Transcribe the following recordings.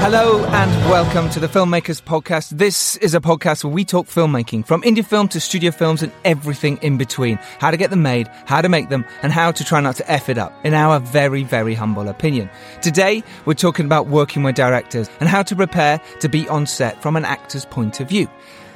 Hello and welcome to the Filmmakers Podcast. This is a podcast where we talk filmmaking, from indie film to studio films and everything in between. How to get them made, how to make them, and how to try not to F it up, in our very, very humble opinion. Today, we're talking about working with directors and how to prepare to be on set from an actor's point of view.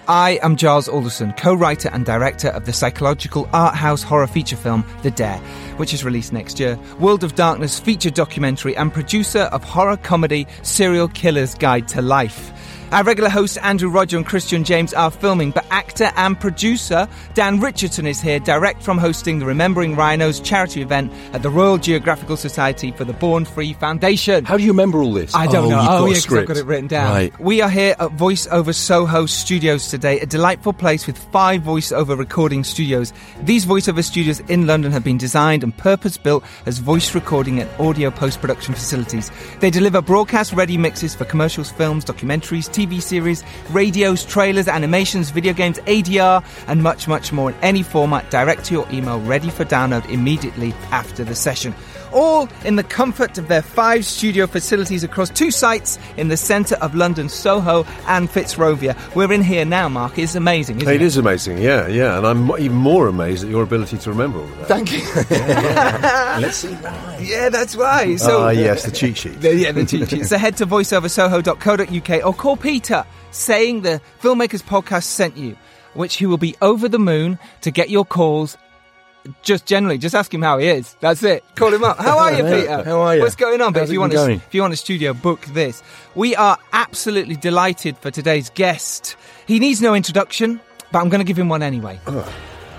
I am Giles Alderson, co-writer and director of the psychological art house horror feature film The Dare, which is released next year, World of Darkness feature documentary, and producer of horror comedy Serial Killer's Guide to Life. Our regular hosts Andrew Roger and Christian James are filming, but actor and producer Dan Richardson is here, direct from hosting the Remembering Rhinos charity event at the Royal Geographical Society for the Born Free Foundation. How do you remember all this? I don't know. Because I've got it written down. Right. We are here at VoiceOver Soho Studios today, a delightful place with 5 VoiceOver recording studios. These VoiceOver studios in London have been designed and purpose-built as voice recording and audio post-production facilities. They deliver broadcast-ready mixes for commercials, films, documentaries, TV series, radios, trailers, animations, video games, ADR, and much, much more in any format, direct to your email, ready for download immediately after the session. All in the comfort of their 5 studio facilities across 2 sites in the centre of London, Soho and Fitzrovia. We're in here now, Mark. It's amazing, isn't it? It is amazing, yeah. And I'm even more amazed at your ability to remember all of that. Thank you. Yeah. Let's see why. Yeah, that's right. So, yes, the cheat sheet. The cheat sheet. So head to voiceoversoho.co.uk or call Peter, saying the Filmmakers Podcast sent you, which he will be over the moon to get your calls. Just generally, just ask him how he is. That's it. Call him up. How are you, Peter? How are you? What's going on? But if you want a studio, book this. We are absolutely delighted for today's guest. He needs no introduction, but I'm going to give him one anyway.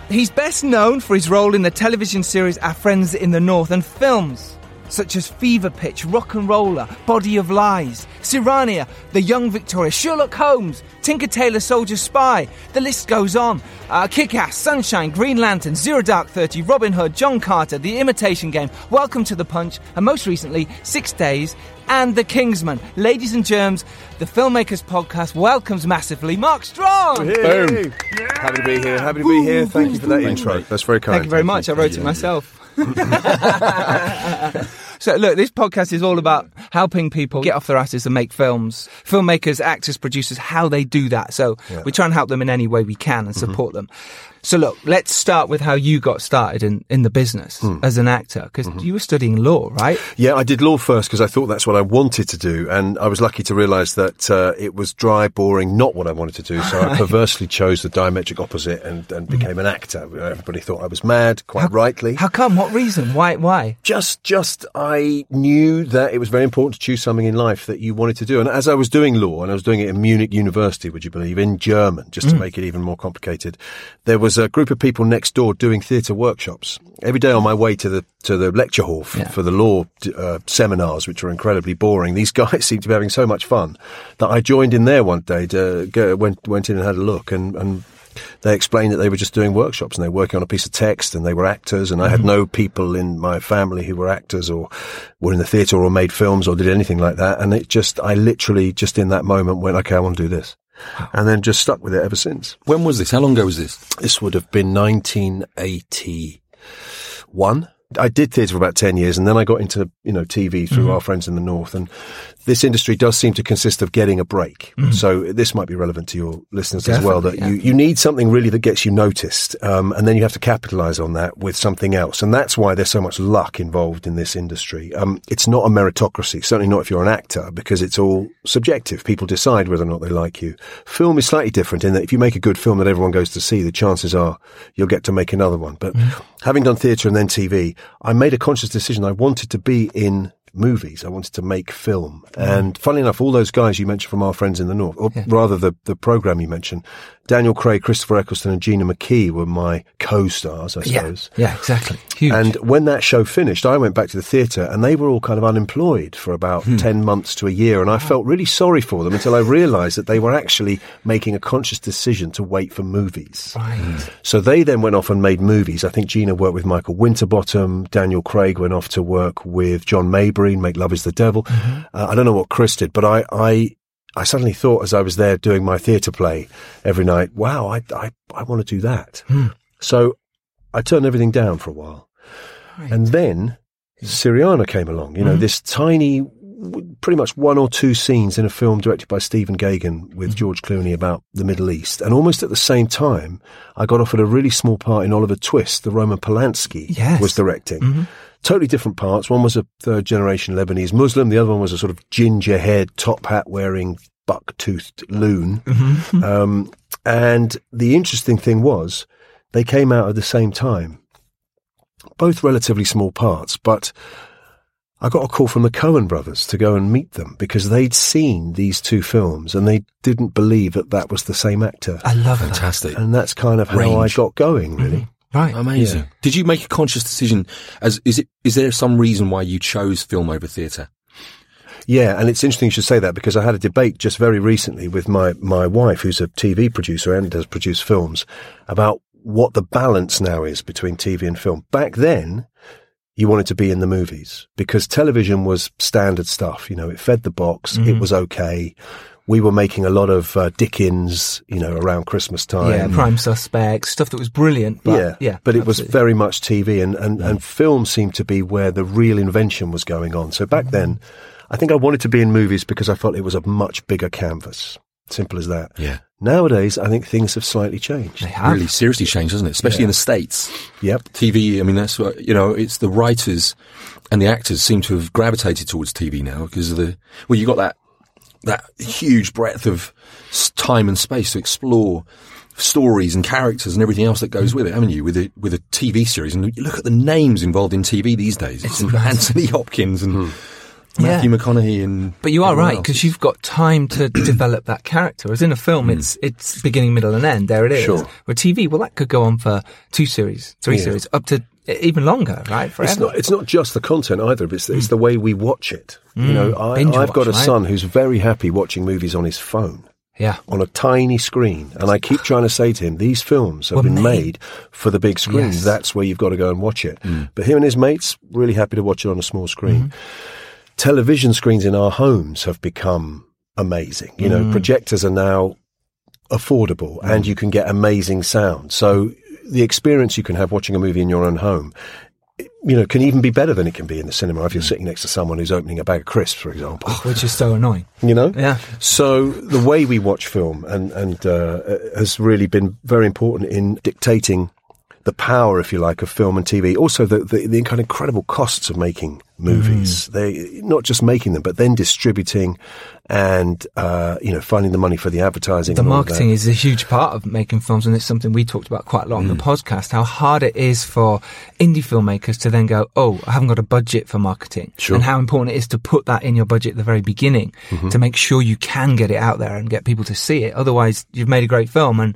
He's best known for his role in the television series Our Friends in the North and films such as Fever Pitch, Rock and Roller, Body of Lies, Syriana, The Young Victoria, Sherlock Holmes, Tinker Tailor Soldier Spy, the list goes on. Kick-Ass, Sunshine, Green Lantern, Zero Dark 30, Robin Hood, John Carter, The Imitation Game, Welcome to the Punch, and most recently, 6 Days, and The Kingsman. Ladies and germs, the Filmmakers Podcast welcomes massively Mark Strong! Hey. Boom! Yeah. Happy to be here. Thank you for that intro. That's very kind. Thank you very much. I wrote it myself. So look, this podcast is all about helping people get off their asses and make films. Filmmakers, actors, producers, how they do that. So we try and help them in any way we can and support them. So look, let's start with how you got started in the business as an actor, because you were studying law, right? Yeah, I did law first because I thought that's what I wanted to do, and I was lucky to realise that it was dry, boring, not what I wanted to do, so I perversely chose the diametric opposite and became an actor. Everybody thought I was mad, rightly. How come? What reason? Why? Just I knew that it was very important to choose something in life that you wanted to do, and as I was doing law, and I was doing it in Munich University, would you believe, in German, just to make it even more complicated, there was a group of people next door doing theatre workshops. Every day on my way to the lecture hall for the law seminars, which were incredibly boring, these guys seemed to be having so much fun that I joined in there one day, went in and had a look, and they explained that they were just doing workshops and they were working on a piece of text and they were actors, and I had no people in my family who were actors or were in the theatre or made films or did anything like that, and I literally just in that moment went, okay, I want to do this. And then just stuck with it ever since. When was this? How long ago was this? This would have been 1981. I did theatre for about 10 years, and then I got into, TV through Our Friends in the North. And this industry does seem to consist of getting a break. Mm. So this might be relevant to your listeners as well, that you need something really that gets you noticed. And then you have to capitalise on that with something else. And that's why there's so much luck involved in this industry. It's not a meritocracy, certainly not if you're an actor, because it's all subjective. People decide whether or not they like you. Film is slightly different in that if you make a good film that everyone goes to see, the chances are you'll get to make another one. But having done theatre and then TV, I made a conscious decision. I wanted to be in movies. I wanted to make film. And funnily enough, all those guys you mentioned from Our Friends in the North, or rather the programme you mentioned, Daniel Craig, Christopher Eccleston and Gina McKee were my co-stars, I suppose. Yeah, exactly. Huge. And when that show finished, I went back to the theatre and they were all kind of unemployed for about 10 months to a year. And I felt really sorry for them until I realised that they were actually making a conscious decision to wait for movies. Right. So they then went off and made movies. I think Gina worked with Michael Winterbottom. Daniel Craig went off to work with John Mabry, make Love is the Devil. I don't know what Chris did, but I suddenly thought as I was there doing my theatre play every night, wow, I want to do that. So I turned everything down for a while. Right. And then Syriana came along, this tiny, pretty much one or two scenes in a film directed by Stephen Gagan with George Clooney about the Middle East. And almost at the same time, I got offered a really small part in Oliver Twist, the Roman Polanski was directing. Totally different parts. One was a third-generation Lebanese Muslim. The other one was a sort of ginger-haired, top-hat-wearing, buck-toothed loon. And the interesting thing was they came out at the same time. Both relatively small parts, but I got a call from the Coen brothers to go and meet them because they'd seen these two films and they didn't believe that that was the same actor. I love it. Fantastic. And that's kind of how I got going, really. Right. Amazing. Yeah. Did you make a conscious decision? Is there some reason why you chose film over theatre? Yeah, and it's interesting you should say that because I had a debate just very recently with my wife, who's a TV producer and does produce films, about what the balance now is between TV and film. Back then, you wanted to be in the movies because television was standard stuff. It fed the box. It was okay. We were making a lot of Dickens, around Christmas time. Yeah, Prime Suspects, stuff that was brilliant. But, but it was very much TV and film seemed to be where the real invention was going on. So back then, I think I wanted to be in movies because I felt it was a much bigger canvas. Simple as that. Yeah. Nowadays, I think things have slightly changed. They have. Really seriously changed, hasn't it? Especially in the States. Yep. TV, that's what, it's the writers and the actors seem to have gravitated towards TV now because of you got that huge breadth of time and space to explore stories and characters and everything else that goes with it, haven't you? With a TV series, and look at the names involved in TV these days. It's Anthony Hopkins and Matthew McConaughey, and but you are right because you've got time to develop that character. Whereas in a film, it's beginning, middle, and end. There it is. Sure. With TV, that could go on for 2 series, 3 series, up to even longer, right? Forever. It's not just the content either. It's the way we watch it. I've got a son who's very happy watching movies on his phone. Yeah. On a tiny screen. And I keep trying to say to him, these films have been made for the big screen. Yes. That's where you've got to go and watch it. But him and his mates, really happy to watch it on a small screen. Television screens in our homes have become amazing. Projectors are now affordable and you can get amazing sound. So the experience you can have watching a movie in your own home can even be better than it can be in the cinema if you're sitting next to someone who's opening a bag of crisps, for example. Which is so annoying. Yeah. So the way we watch film and has really been very important in dictating the power, if you like, of film and TV. Also, the kind of incredible costs of making movies. They not just making them, but then distributing and, finding the money for the advertising. The marketing is a huge part of making films, and it's something we talked about quite a lot on the podcast, how hard it is for indie filmmakers to then go, I haven't got a budget for marketing. Sure. And how important it is to put that in your budget at the very beginning to make sure you can get it out there and get people to see it. Otherwise, you've made a great film and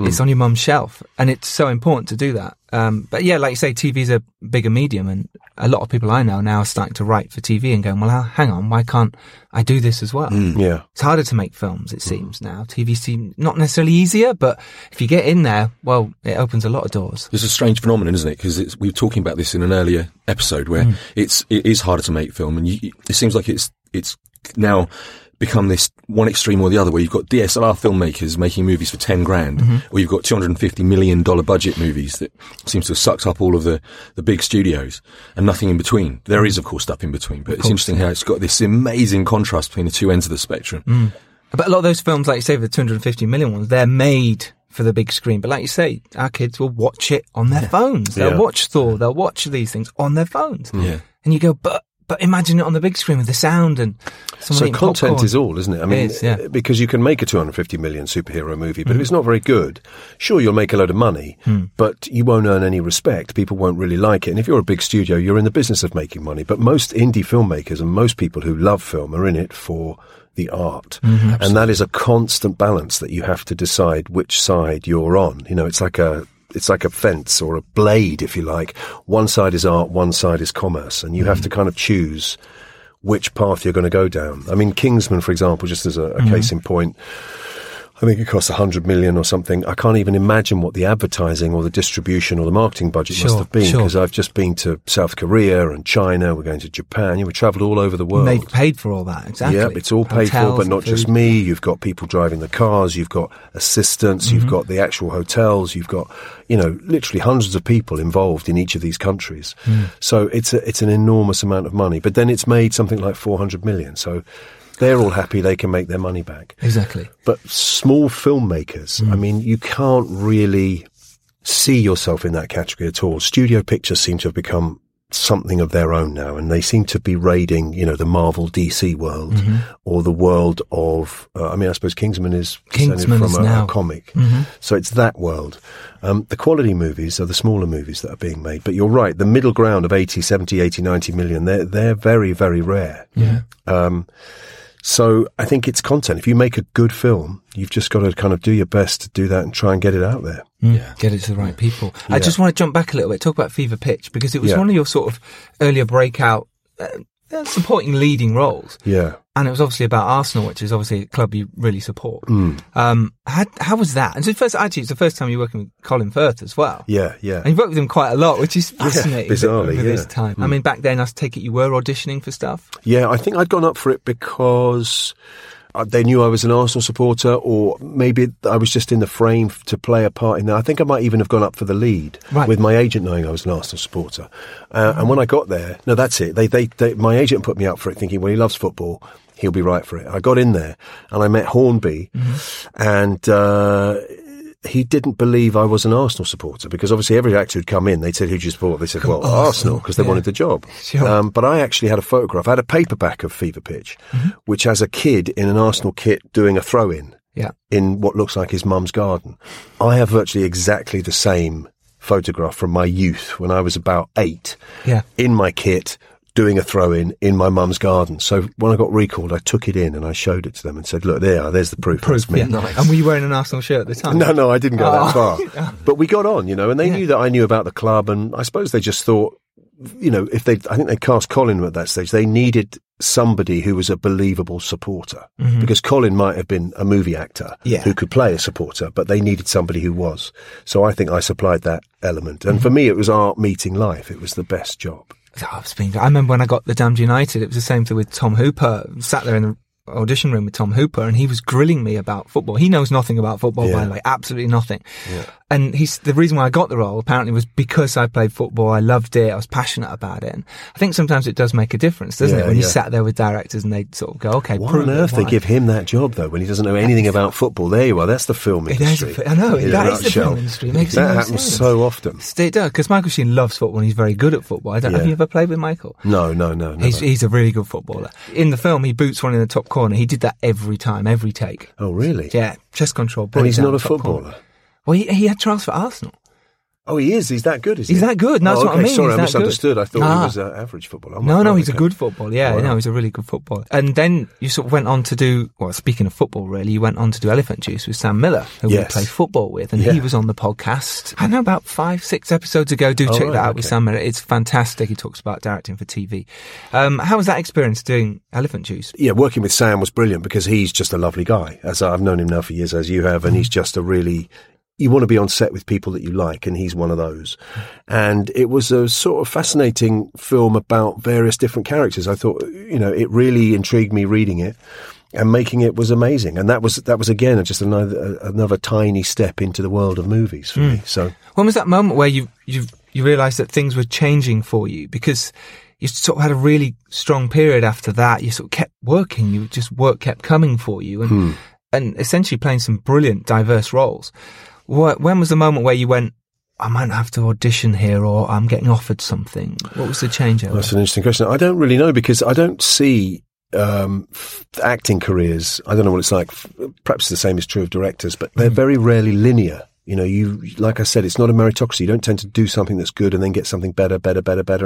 it's on your mum's shelf, and it's so important to do that. But yeah, like you say, TV's a bigger medium, and a lot of people I know now are starting to write for TV and going, well, hang on, why can't I do this as well? Yeah. It's harder to make films, it seems, now. TV seems not necessarily easier, but if you get in there, well, it opens a lot of doors. It's a strange phenomenon, isn't it? Because we were talking about this in an earlier episode where it is harder to make film, and it seems like it's now become this one extreme or the other, where you've got DSLR filmmakers making movies for 10 grand, mm-hmm. or you've got $250 million budget movies that seems to have sucked up all of the big studios, and nothing in between. There is, of course, stuff in between, but it's interesting how it's got this amazing contrast between the two ends of the spectrum. Mm. But a lot of those films, like you say, the 250 million ones, they're made for the big screen. But like you say, our kids will watch it on their phones. They'll watch Thor, they'll watch these things on their phones. Yeah. And you go, but imagine it on the big screen with the sound and so content popcorn. Is all, isn't it? I mean, it is, because you can make a 250 million superhero movie, but if it's not very good, sure, you'll make a load of money, but you won't earn any respect. People won't really like it. And if you're a big studio, you're in the business of making money. But most indie filmmakers and most people who love film are in it for the art. Mm-hmm, and that is a constant balance that you have to decide which side you're on. You know, it's like a fence or a blade, if you like. One side is art, one side is commerce, and you have to kind of choose which path you're going to go down. I mean, Kingsman, for example, just as a case in point, I think it cost 100 million or something. I can't even imagine what the advertising or the distribution or the marketing budget must have been, because I've just been to South Korea and China, we're going to Japan, we've travelled all over the world. And they've paid for all that, exactly. Yeah, it's all paid for, but not just me. You've got people driving the cars, you've got assistants, you've got the actual hotels, you've got, you know, literally hundreds of people involved in each of these countries. Mm. So it's an enormous amount of money, but then it's made something like 400 million, so... They're all happy they can make their money back. Exactly. But small filmmakers, I mean, you can't really see yourself in that category at all. Studio pictures seem to have become something of their own now, and they seem to be raiding, you know, the Marvel DC world or the world of, I mean, I suppose Kingsman is descended from a comic. Mm-hmm. So it's that world. The quality movies are the smaller movies that are being made, but you're right, the middle ground of 80, 70, 80, 90 million, they're very, very rare. Yeah. So I think it's content. If you make a good film, you've just got to kind of do your best to do that and try and get it out there. Yeah. Get it to the right people. Yeah. I just want to jump back a little bit, talk about Fever Pitch, because it was one of your sort of earlier breakout supporting leading roles. Yeah. And it was obviously about Arsenal, which is obviously a club you really support. Mm. How was that? And so first, actually, it's the first time you're working with Colin Firth as well. Yeah, yeah. And you worked with him quite a lot, which is fascinating. Bizarrely, this time. Mm. I mean, back then, I take it you were auditioning for stuff? Yeah, I think I'd gone up for it because they knew I was an Arsenal supporter, or maybe I was just in the frame to play a part in that. I think I might even have gone up for the lead with my agent knowing I was an Arsenal supporter. And when I got there, no, that's it. They my agent put me up for it thinking, well, he loves football. He'll be right for it. I got in there and I met Hornby and he didn't believe I was an Arsenal supporter, because obviously every actor who'd come in, they said, who do you support? They said, well, Arsenal, because they wanted the job. Sure. But I actually had a photograph. I had a paperback of Fever Pitch, which as a kid in an Arsenal kit doing a throw-in in what looks like his mum's garden. I have virtually exactly the same photograph from my youth when I was about 8 in my kit, doing a throw-in in my mum's garden. So when I got recalled, I took it in and I showed it to them and said, look, there's the proof. Proof, me. Yeah, nice. And were you wearing an Arsenal shirt at the time? No, I didn't go that far. But we got on, you know, and they knew that I knew about the club, and I suppose they just thought, you know, I think they cast Colin at that stage. They needed somebody who was a believable supporter, because Colin might have been a movie actor who could play a supporter, but they needed somebody who was. So I think I supplied that element. And for me, it was art meeting life. It was the best job. I remember when I got the Damned United, it was the same thing with Tom Hooper. Sat there in the audition room with Tom Hooper, and he was grilling me about football. He knows nothing about football, by the way, absolutely nothing. Yeah. And the reason why I got the role, apparently, was because I played football, I loved it, I was passionate about it. And I think sometimes it does make a difference, doesn't it, when you sat there with directors and they sort of go, okay, why on earth they give him that job, though, when he doesn't know anything about football? There you are, that's the film industry. I know, that is the film industry. That happens so often. It does, because Michael Sheen loves football and he's very good at football. Have you ever played with Michael? No. He's a really good footballer. In the film, he boots one in the top corner. He did that every time, every take. Oh, really? Yeah, chest control. And he's not a footballer? Corner. Well, he had trials for Arsenal. Oh, he is. He's that good, is he? He's that good. No, that's what I mean. Sorry, I misunderstood. Good. I thought he was an average footballer. No, he's a good footballer. Yeah, right. No, he's a really good footballer. And then you sort of went on to do, well, speaking of football, really, you went on to do Elephant Juice with Sam Miller, who we play football with, and he was on the podcast, I don't know, about 5-6 episodes ago. Check that out with Sam Miller. It's fantastic. He talks about directing for TV. How was that experience doing Elephant Juice? Yeah, working with Sam was brilliant, because he's just a lovely guy. As I've known him now for years, as you have, and he's just a really... You want to be on set with people that you like, and he's one of those. And it was a sort of fascinating film about various different characters. I thought, you know, it really intrigued me reading it. and making it was amazing. And that was again just another tiny step into the world of movies for me. So when was that moment where you realised that things were changing for you? Because you sort of had a really strong period after that. You sort of kept working. Work kept coming for you, and essentially playing some brilliant, diverse roles. When was the moment where you went, I might have to audition here, or I'm getting offered something? What was the change? That's an interesting question. I don't really know, because I don't see acting careers. I don't know what it's like. Perhaps the same is true of directors, but they're very rarely linear. You know, like I said, it's not a meritocracy. You don't tend to do something that's good and then get something better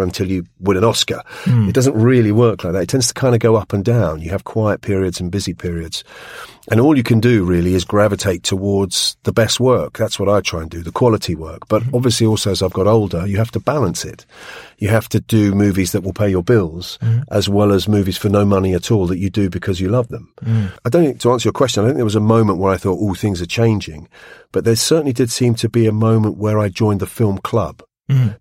until you win an Oscar. It doesn't really work like that. It tends to kind of go up and down. You have quiet periods and busy periods. And all you can do really is gravitate towards the best work. That's what I try and do, the quality work. But obviously also, as I've got older, you have to balance it. You have to do movies that will pay your bills as well as movies for no money at all that you do because you love them. I don't think, to answer your question, I don't think there was a moment where I thought, oh, things are changing. But there certainly did seem to be a moment where I joined the film club.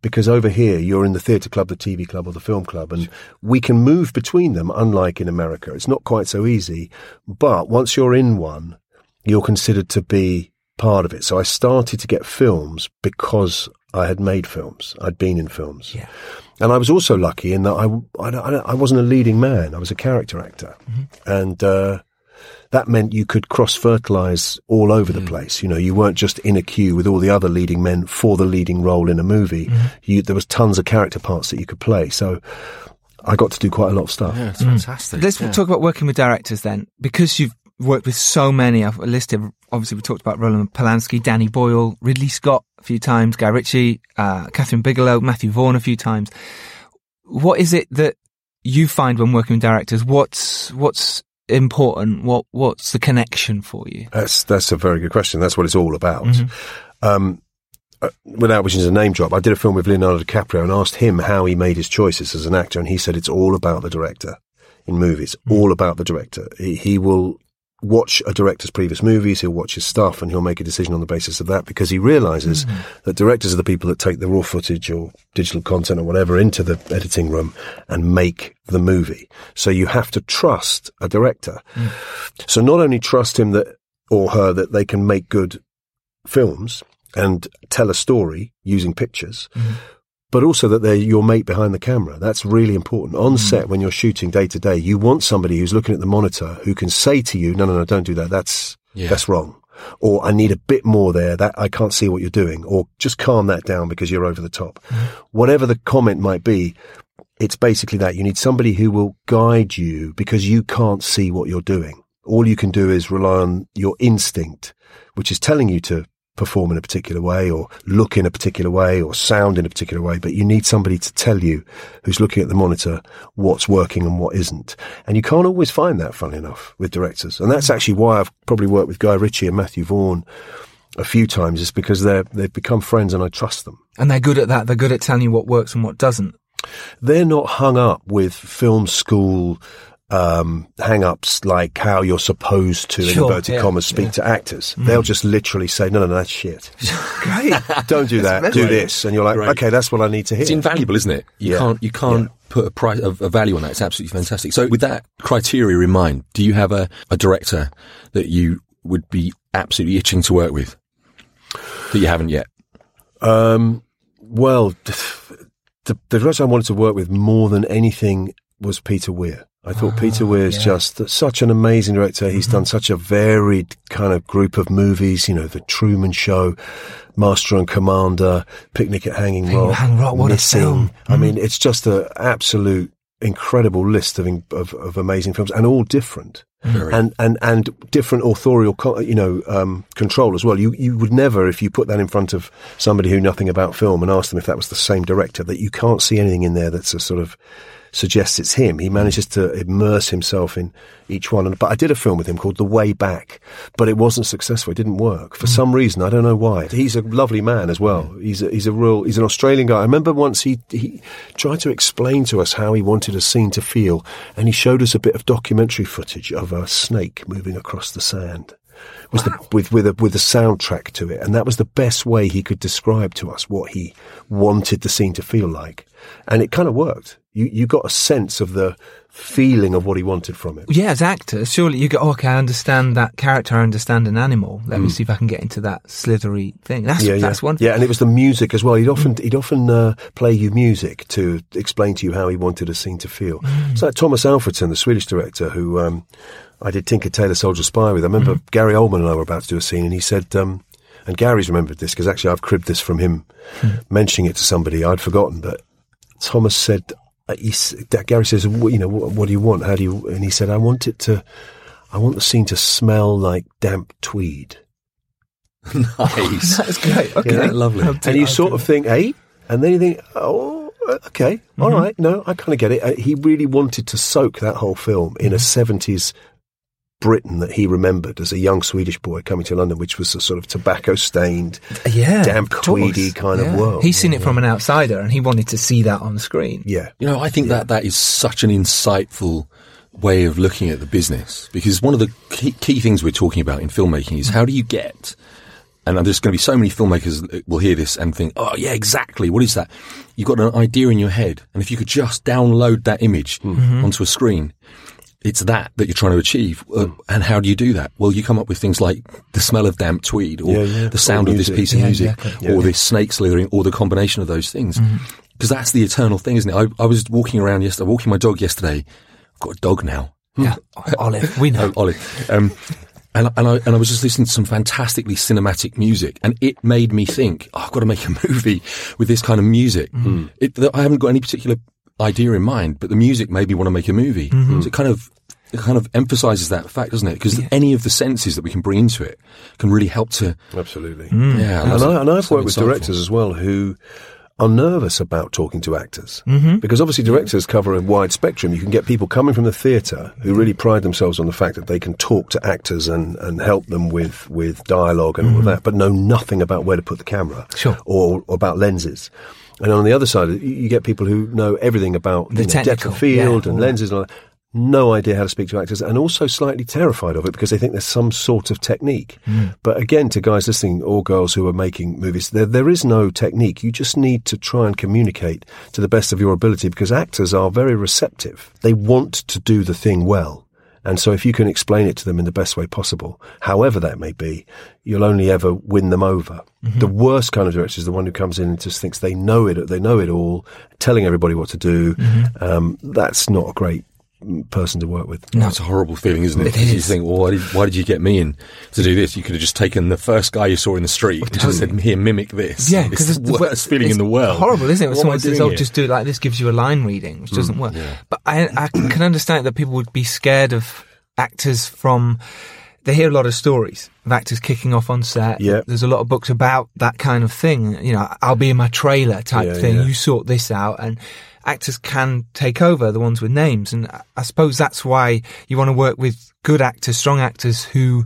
Because over here, you're in the theatre club, the TV club, or the film club, and we can move between them, unlike in America. It's not quite so easy, but once you're in one, you're considered to be part of it. So I started to get films because I had made films. I'd been in films. Yeah. And I was also lucky in that I wasn't a leading man. I was a character actor. And that meant you could cross-fertilise all over the place. You know, you weren't just in a queue with all the other leading men for the leading role in a movie. There was tons of character parts that you could play. So I got to do quite a lot of stuff. Yeah, it's fantastic. Let's talk about working with directors then. Because you've worked with so many, I've listed, obviously we talked about Roman Polanski, Danny Boyle, Ridley Scott a few times, Guy Ritchie, Catherine Bigelow, Matthew Vaughn a few times. What is it that you find when working with directors? What's important? What's the connection for you? That's a very good question. That's what it's all about. Without wishing to name drop, I did a film with Leonardo DiCaprio and asked him how he made his choices as an actor, and he said it's all about the director in movies. All about the director. He will watch a director's previous movies, he'll watch his stuff, and he'll make a decision on the basis of that, because he realises that directors are the people that take the raw footage or digital content or whatever into the editing room and make the movie. So you have to trust a director. So not only trust him that or her that they can make good films and tell a story using pictures, but also that they're your mate behind the camera. That's really important. On set, when you're shooting day to day, you want somebody who's looking at the monitor who can say to you, no, don't do that. That's wrong. Or I need a bit more there. That I can't see what you're doing. Or just calm that down because you're over the top. Whatever the comment might be, it's basically that. You need somebody who will guide you because you can't see what you're doing. All you can do is rely on your instinct, which is telling you to perform in a particular way, or look in a particular way, or sound in a particular way, but you need somebody to tell you, who's looking at the monitor, what's working and what isn't. And you can't always find that, funnily enough, with directors. And that's actually why I've probably worked with Guy Ritchie and Matthew Vaughn a few times, is because they've become friends and I trust them. And they're good at that. They're good at telling you what works and what doesn't. They're not hung up with film school hang-ups, like how you're supposed to, in inverted commas, speak to actors. They'll just literally say, no, that's shit. Great. Don't do that, do this. And you're like, okay, that's what I need to hear. It's invaluable, isn't it? You can't put a price, a value on that. It's absolutely fantastic. So with that criteria in mind, do you have a director that you would be absolutely itching to work with that you haven't yet? Well, the director I wanted to work with more than anything was Peter Weir. I thought Peter Weir is just such an amazing director. He's done such a varied kind of group of movies, you know, The Truman Show, Master and Commander, Picnic at Hanging Rock, what Missing. A film. I mean, it's just an absolute incredible list of amazing films, and all different. And different authorial, control as well. You would never, if you put that in front of somebody who knew nothing about film and asked them if that was the same director, that you can't see anything in there that's a sort of suggests it's him. He manages to immerse himself in each one. But I did a film with him called The Way Back, but it wasn't successful. It didn't work for some reason. I don't know why. He's a lovely man as well. He's an Australian guy. I remember once he tried to explain to us how he wanted a scene to feel, and he showed us a bit of documentary footage of a snake moving across the sand. It was with a soundtrack to it, and that was the best way he could describe to us what he wanted the scene to feel like. And it kind of worked. You got a sense of the feeling of what he wanted from it. Yeah, as actors, surely you go, oh, okay, I understand that character, I understand an animal. Let me see if I can get into that slithery thing. That's wonderful. Yeah, and it was the music as well. He'd often play you music to explain to you how he wanted a scene to feel. Mm. So Thomas Alfredson, the Swedish director, who I did Tinker Tailor Soldier Spy with. I remember Gary Oldman and I were about to do a scene, and he said... and Gary's remembered this, because actually I've cribbed this from him mentioning it to somebody. I'd forgotten, but Thomas said, Gary says, what do you want? How do you? And he said, I want the scene to smell like damp tweed. Nice. That's great. Okay. Yeah, lovely. And you sort of think, eh? And then you think, oh, okay, all right, no, I kind of get it. He really wanted to soak that whole film in a 70s Britain that he remembered as a young Swedish boy coming to London, which was a sort of tobacco-stained, damp, tweedy kind of world. He's seen it from an outsider, and he wanted to see that on screen. Yeah. You know, I think that is such an insightful way of looking at the business, because one of the key things we're talking about in filmmaking is how do you get... And there's going to be so many filmmakers that will hear this and think, oh, yeah, exactly, what is that? You've got an idea in your head, and if you could just download that image onto a screen... It's that you're trying to achieve. And how do you do that? Well, you come up with things like the smell of damp tweed or the sound of this piece of music or this snake slithering or the combination of those things. Because that's the eternal thing, isn't it? I was walking around yesterday, walking my dog yesterday. I've got a dog now. Yeah, Olive, we know. Olive. And I was just listening to some fantastically cinematic music, and it made me think, oh, I've got to make a movie with this kind of music. I haven't got any particular... idea in mind, but the music made me want to make a movie. So it kind of emphasises that fact, doesn't it? Because any of the senses that we can bring into it can really help to... Absolutely. I've worked with directors as well who are nervous about talking to actors. Because obviously directors cover a wide spectrum. You can get people coming from the theatre who really pride themselves on the fact that they can talk to actors and help them with dialogue and all of that, but know nothing about where to put the camera or about lenses. And on the other side, you get people who know everything about the depth of field and lenses and all that. No idea how to speak to actors, and also slightly terrified of it because they think there's some sort of technique. But again, to guys listening or girls who are making movies, there is no technique. You just need to try and communicate to the best of your ability, because actors are very receptive. They want to do the thing well. And so if you can explain it to them in the best way possible, however that may be, you'll only ever win them over. The worst kind of director is the one who comes in and just thinks they know it all, telling everybody what to do. That's not a great person to work with. No, it's a horrible feeling, isn't it? It is. You think, well, why did you get me in to do this? You could have just taken the first guy you saw in the street and just said, here, mimic this. Yeah, because it's the worst feeling in the world. Horrible, isn't it? When someone says, oh, just do it like this, gives you a line reading, which doesn't work. Yeah. But I can understand that people would be scared of actors from... They hear a lot of stories of actors kicking off on set. Yep. There's a lot of books about that kind of thing. You know, I'll be in my trailer type thing. Yeah. You sort this out. And actors can take over, the ones with names. And I suppose that's why you want to work with good actors, strong actors who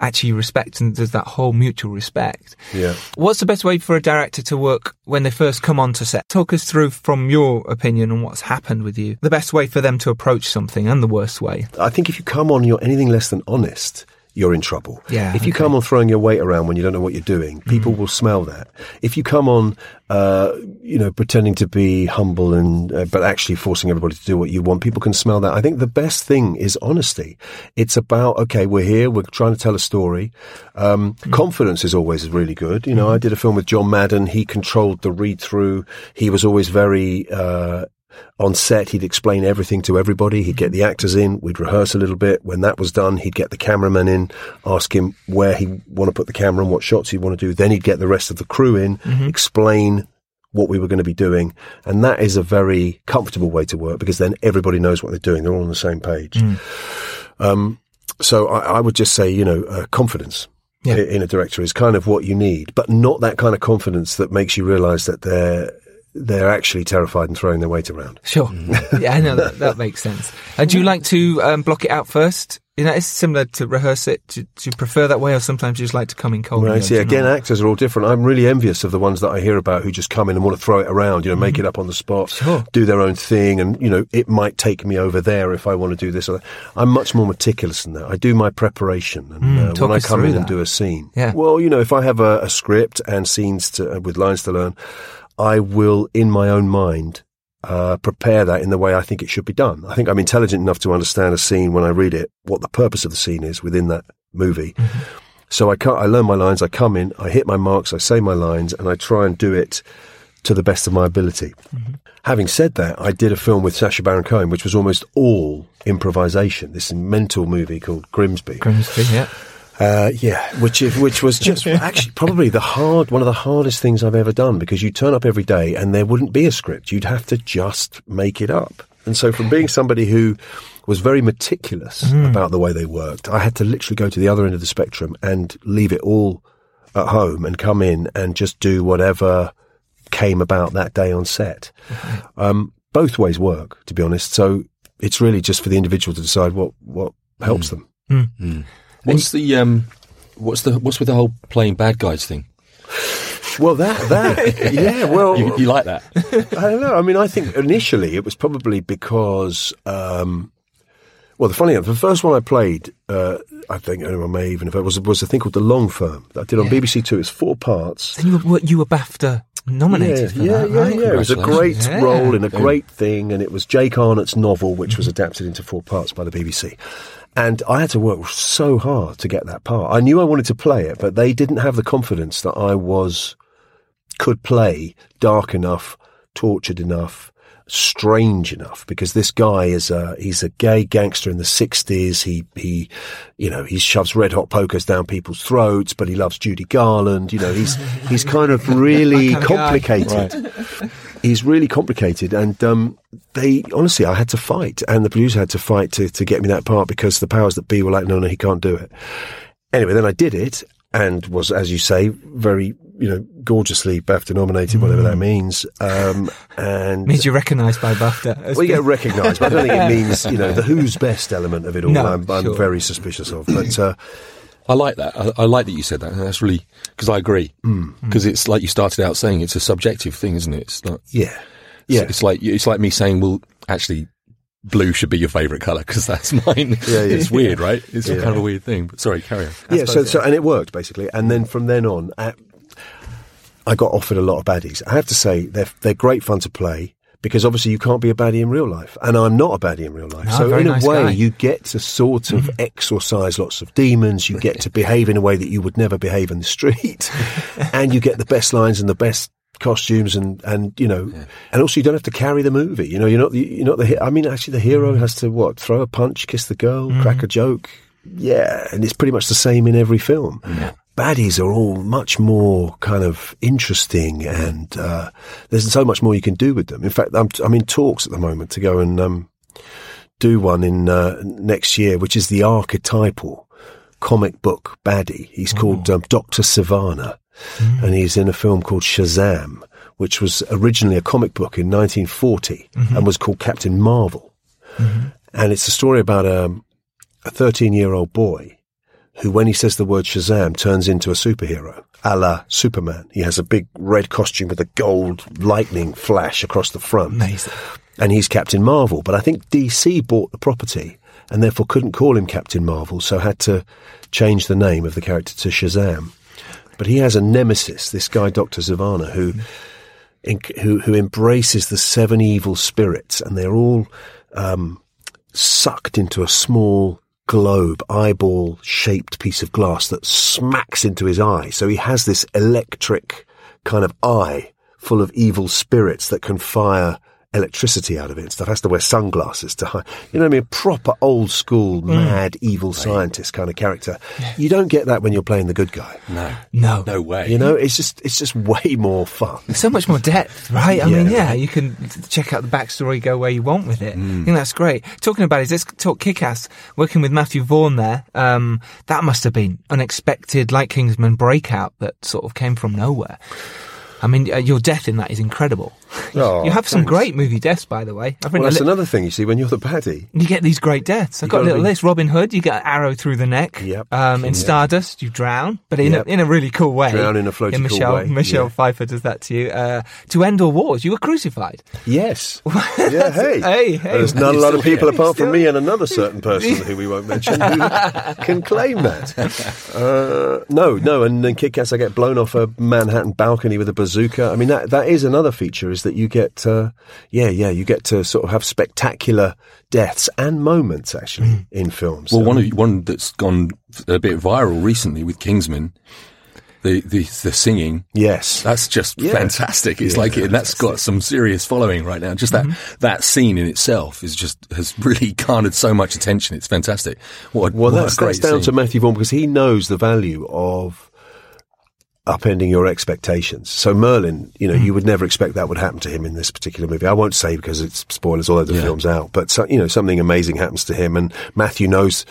actually respect, and there's that whole mutual respect. Yeah. What's the best way for a director to work when they first come onto set? Talk us through, from your opinion and what's happened with you, the best way for them to approach something and the worst way. I think if you come on, you're anything less than honest, you're in trouble. Yeah, if you come on throwing your weight around when you don't know what you're doing, people will smell that. If you come on, pretending to be humble and but actually forcing everybody to do what you want, people can smell that. I think the best thing is honesty. It's about, okay, we're here, we're trying to tell a story. Confidence is always really good. You know, I did a film with John Madden. He controlled the read-through. He was always very... on set, he'd explain everything to everybody. He'd get the actors in. We'd rehearse a little bit. When that was done, he'd get the cameraman in, ask him where he want to put the camera and what shots he'd want to do. Then he'd get the rest of the crew in, explain what we were going to be doing. And that is a very comfortable way to work, because then everybody knows what they're doing. They're all on the same page. So I would just say, confidence. Yeah. In a director is kind of what you need, but not that kind of confidence that makes you realise that they're actually terrified and throwing their weight around. Sure. Yeah, I know, that makes sense. And do you like to block it out first? You know, it's similar to rehearse it. Do you prefer that way, or sometimes you just like to come in cold? Right, see, again, actors are all different. I'm really envious of the ones that I hear about who just come in and want to throw it around, make it up on the spot, do their own thing, and, it might take me over there if I want to do this or that. I'm much more meticulous than that. I do my preparation, and when I come in and do a scene. Yeah. Well, if I have a script and scenes with lines to learn, I will, in my own mind, prepare that in the way I think it should be done. I think I'm intelligent enough to understand a scene when I read it, what the purpose of the scene is within that movie. Mm-hmm. So I learn my lines, I come in, I hit my marks, I say my lines, and I try and do it to the best of my ability. Mm-hmm. Having said that, I did a film with Sacha Baron Cohen, which was almost all improvisation, this mental movie called Grimsby. Grimsby, yeah. Which was just actually probably one of the hardest things I've ever done, because you turn up every day and there wouldn't be a script. You'd have to just make it up. And so from being somebody who was very meticulous about the way they worked, I had to literally go to the other end of the spectrum and leave it all at home and come in and just do whatever came about that day on set. Both ways work, to be honest. So it's really just for the individual to decide what helps them. Mm. Mm. What's with the whole playing bad guys thing? Well, that yeah. Well, you like that? I don't know. I mean, I think initially it was probably because the first one I played, I think anyone may even have heard, was a thing called The Long Firm that I did on BBC Two. It's 4 parts. Then you were BAFTA nominated for that, right? Yeah. It was a great role in a great thing, and it was Jake Arnott's novel, which was adapted into 4 parts by the BBC. And I had to work so hard to get that part. I knew I wanted to play it, but they didn't have the confidence that I could play dark enough, tortured enough, strange enough, because this guy is he's a gay gangster in the 60s. He shoves red hot pokers down people's throats, but he loves Judy Garland. You know, he's kind of really complicated. Right. He's really complicated, and honestly, I had to fight, and the producer had to fight to get me that part, because the powers that be were like, no, he can't do it. Anyway, then I did it, and was, as you say, very, gorgeously BAFTA nominated, whatever that means. And means you're recognised by BAFTA. Well, you get recognised, but I don't think it means, the who's best element of it all. No, I'm very suspicious of, but... I like that. I like that you said that. That's really, because I agree. Because it's like you started out saying, it's a subjective thing, isn't it? It's like, yeah. It's like me saying, well, actually, blue should be your favourite colour because that's mine. It's weird, right? It's kind of a weird thing. But sorry, carry on. So and it worked basically. And then from then on, I got offered a lot of baddies. I have to say, they're great fun to play. Because obviously you can't be a baddie in real life. And I'm not a baddie in real life. No, so in a nice way, you get to sort of exorcise lots of demons. You get to behave in a way that you would never behave in the street. And you get the best lines and the best costumes and also you don't have to carry the movie. Actually the hero has to, throw a punch, kiss the girl, crack a joke. Yeah. And it's pretty much the same in every film. Yeah. Baddies are all much more kind of interesting, and there's so much more you can do with them. In fact, I'm in talks at the moment to go and do one in next year, which is the archetypal comic book baddie. He's called Dr. Savannah, and he's in a film called Shazam, which was originally a comic book in 1940 and was called Captain Marvel. Mm-hmm. And it's a story about a 13-year-old boy who, when he says the word Shazam, turns into a superhero, a la Superman. He has a big red costume with a gold lightning flash across the front. Amazing. And he's Captain Marvel. But I think DC bought the property and therefore couldn't call him Captain Marvel, so had to change the name of the character to Shazam. But he has a nemesis, this guy, Dr. Savannah, who embraces the 7 evil spirits, and they're all sucked into a small... globe, eyeball shaped piece of glass that smacks into his eye, so he has this electric kind of eye full of evil spirits that can fire electricity out of it and stuff. Has to wear sunglasses to hide, a proper old school mad evil scientist kind of character. You don't get that when you're playing the good guy. No way. It's just way more fun. There's so much more depth, right? I mean you can check out the backstory, go where you want with it. I think that's great. Talking about it, let's talk Kick-Ass. Working with Matthew Vaughn there, that must have been unexpected, like Kingsman, breakout that sort of came from nowhere. I mean, your death in that is incredible. Oh, you have some great movie deaths, by the way. That's another thing, you see, when you're the baddie. You get these great deaths. I've got a little list. Robin Hood, you get an arrow through the neck. Yep. In Stardust, you drown, but in a really cool way. Drown in a floating way. Michelle Pfeiffer does that to you. To end all wars, you were crucified. Yes. Yeah, hey. There's not a lot of people apart from me and another certain person who we won't mention who can claim that. No, and then Kick-Ass, I get blown off a Manhattan balcony with a bazooka. bazooka. I mean, that is another feature, is that you get, you get to sort of have spectacular deaths and moments actually in films. Well, one that's gone a bit viral recently with Kingsman, the singing. Yes, that's just fantastic. It's that's got some serious following right now. Just that scene in itself has really garnered so much attention. It's fantastic. That's down to Matthew Vaughn, because he knows the value of upending your expectations. So Merlin, you would never expect that would happen to him in this particular movie. I won't say, because it's spoilers, although the film's out, but something amazing happens to him, and Matthew knows,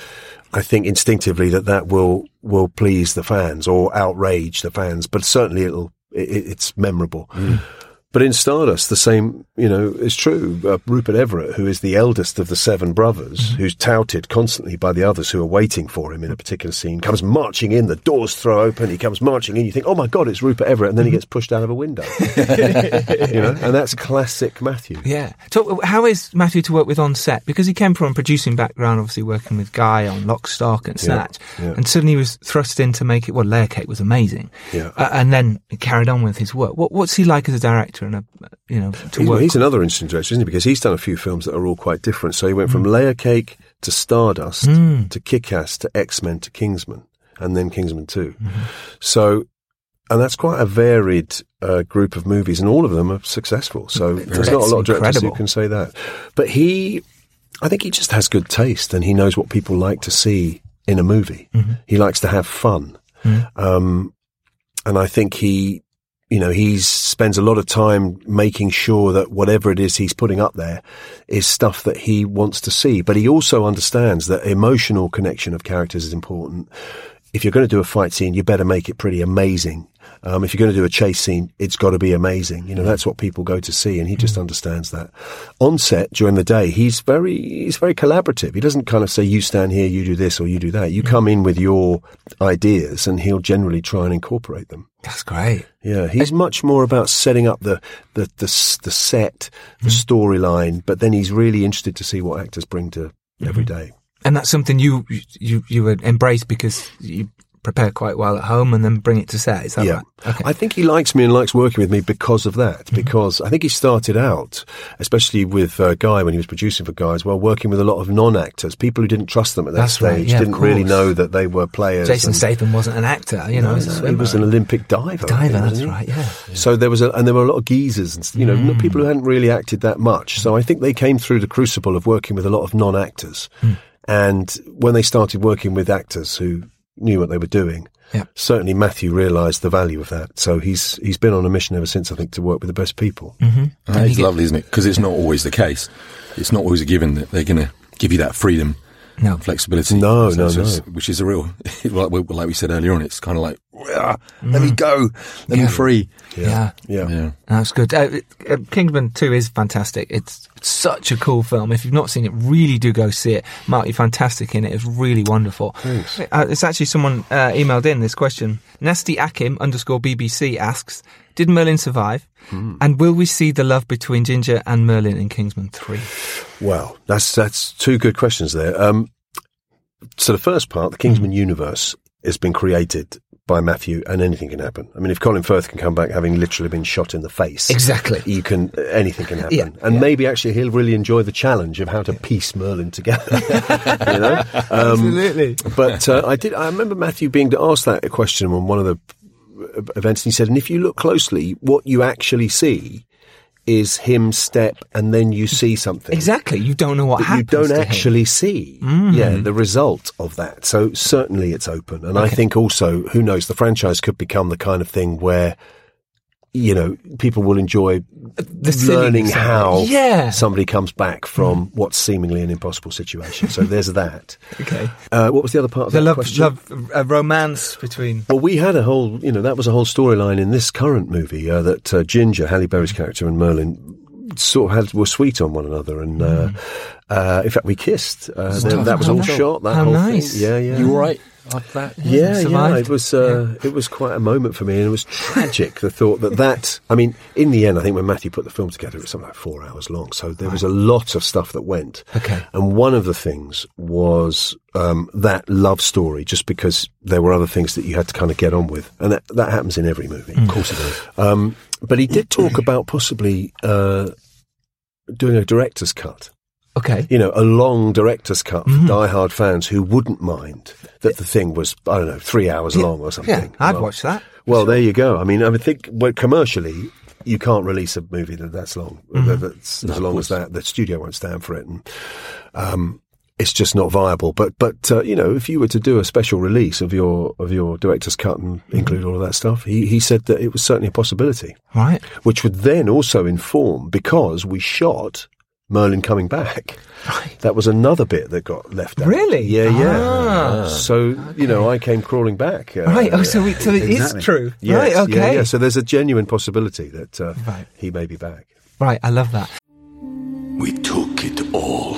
I think, instinctively that will please the fans or outrage the fans, but certainly it's memorable. But in Stardust, the same, is true. Rupert Everett, who is the eldest of the seven brothers, who's touted constantly by the others who are waiting for him in a particular scene, comes marching in, the doors throw open, he comes marching in, you think, oh my God, it's Rupert Everett, and then he gets pushed out of a window. And that's classic Matthew. Yeah. So how is Matthew to work with on set? Because he came from a producing background, obviously working with Guy on Lock, Stock and Snatch, and suddenly he was thrust in to make it, Layer Cake was amazing, and then carried on with his work. What's he like as a director? He's another interesting director, isn't he? Because he's done a few films that are all quite different. So he went from Layer Cake to Stardust to Kick-Ass to X-Men to Kingsman, and then Kingsman 2. So, and that's quite a varied group of movies, and all of them are successful. So there's not a lot of directors who can say that. But I think he just has good taste, and he knows what people like to see in a movie. He likes to have fun. And I think he spends a lot of time making sure that whatever it is he's putting up there is stuff that he wants to see. But he also understands that emotional connection of characters is important. If you're going to do a fight scene, you better make it pretty amazing. If you're going to do a chase scene, it's got to be amazing. That's what people go to see, and he just understands that. On set, during the day, he's very collaborative. He doesn't kind of say, you stand here, you do this, or you do that. You come in with your ideas, and he'll generally try and incorporate them. That's great. Yeah, he's much more about setting up the set, the storyline, but then he's really interested to see what actors bring to every day. And that's something you would embrace, because you prepare quite well at home and then bring it to set, is that right? Okay. I think he likes me and likes working with me because of that, because I think he started out, especially with Guy, when he was producing for Guy as well, working with a lot of non-actors, people who didn't trust them at that stage, didn't really know that they were players. Jason Statham wasn't an actor, he was an Olympic diver. So there was and there were a lot of geezers, and people who hadn't really acted that much, so I think they came through the crucible of working with a lot of non-actors, and when they started working with actors who knew what they were doing, certainly Matthew realised the value of that. So he's been on a mission ever since, I think, to work with the best people. It's lovely, isn't it? Because it's not always the case. It's not always a given that they're going to give you that freedom, flexibility. Which is a real, like we said earlier on, it's kind of like, let me go, let me free. That's good. Kingsman 2 is fantastic. It's such a cool film. If you've not seen it, really do go see it. Mark, you're fantastic in it. It's really wonderful. It's actually someone emailed in this question. Nasty Akim _BBC asks, did Merlin survive? And will we see the love between Ginger and Merlin in Kingsman 3? Well, that's two good questions there. So the first part, the Kingsman universe, has been created by Matthew, and anything can happen. I mean, if Colin Firth can come back having literally been shot in the face, anything can happen. Maybe actually he'll really enjoy the challenge of how to piece Merlin together. Absolutely. But I remember Matthew being asked that question on one of the events, and he said, and if you look closely, what you actually see is him step, and then you see something. Exactly, you don't know what happens. You don't actually see, the result of that. So certainly it's open, and I think also, who knows, the franchise could become the kind of thing where people will enjoy learning how somebody comes back from what's seemingly an impossible situation. So there's that. What was the other part of that question? A romance between... Well, we had a whole, that was a whole storyline in this current movie, that Ginger, Halle Berry's character, and Merlin were sweet on one another, and in fact we kissed. That was all shot. That whole nice. Thing. Yeah. You were right. Like that, it was it was quite a moment for me, and it was tragic. The thought that I mean, in the end, I think when Matthew put the film together, it was something like 4 hours long, so there was a lot of stuff that went. And one of the things was that love story, just because there were other things that you had to kind of get on with, and that happens in every movie, of course it does. But he did talk about possibly doing a director's cut. Okay. You know, a long director's cut for diehard fans who wouldn't mind that the thing was, I don't know, 3 hours long or something. Yeah, I'd watch that. Well, sure. There you go. I mean, I would think commercially, you can't release a movie that's long. That's as long as that. The studio won't stand for it. And, it's just not viable. But you know, if you were to do a special release of your director's cut and include all of that stuff, he said that it was certainly a possibility. Right. Which would then also inform, because we shot Merlin Coming Back. Right. That was another bit that got left out. Really? Yeah, yeah. Ah, so, okay. You know, I came crawling back. Right. Oh, so it exactly. is true. Yes, right, okay. Yeah, yeah. So there's a genuine possibility that he may be back. Right, I love that. We took it all.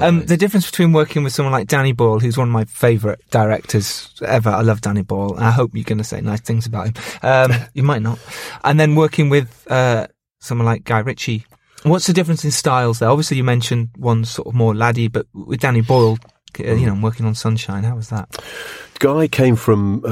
The difference between working with someone like Danny Boyle, who's one of my favourite directors ever. I love Danny Boyle. I hope you're going to say nice things about him. You might not. And then working with someone like Guy Ritchie. What's the difference in styles there? Obviously, you mentioned one sort of more laddie, but with Danny Boyle, you know, I'm working on Sunshine. How was that? Guy came from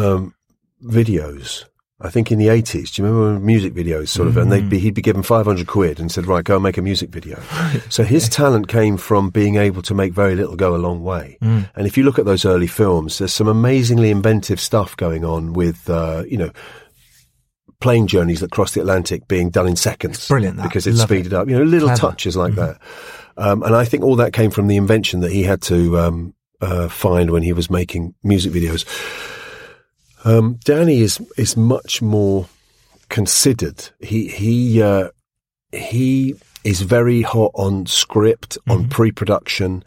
videos. I think in the 80s, do you remember music videos sort of, and he'd be given 500 quid and said, right, go and make a music video. So his talent came from being able to make very little go a long way. Mm. And if you look at those early films, there's some amazingly inventive stuff going on with, you know, plane journeys that cross the Atlantic being done in seconds. It's brilliant. Because it's speeded up, you know, little touches like that. And I think all that came from the invention that he had to find when he was making music videos. Danny is much more considered. He is very hot on script, on pre-production,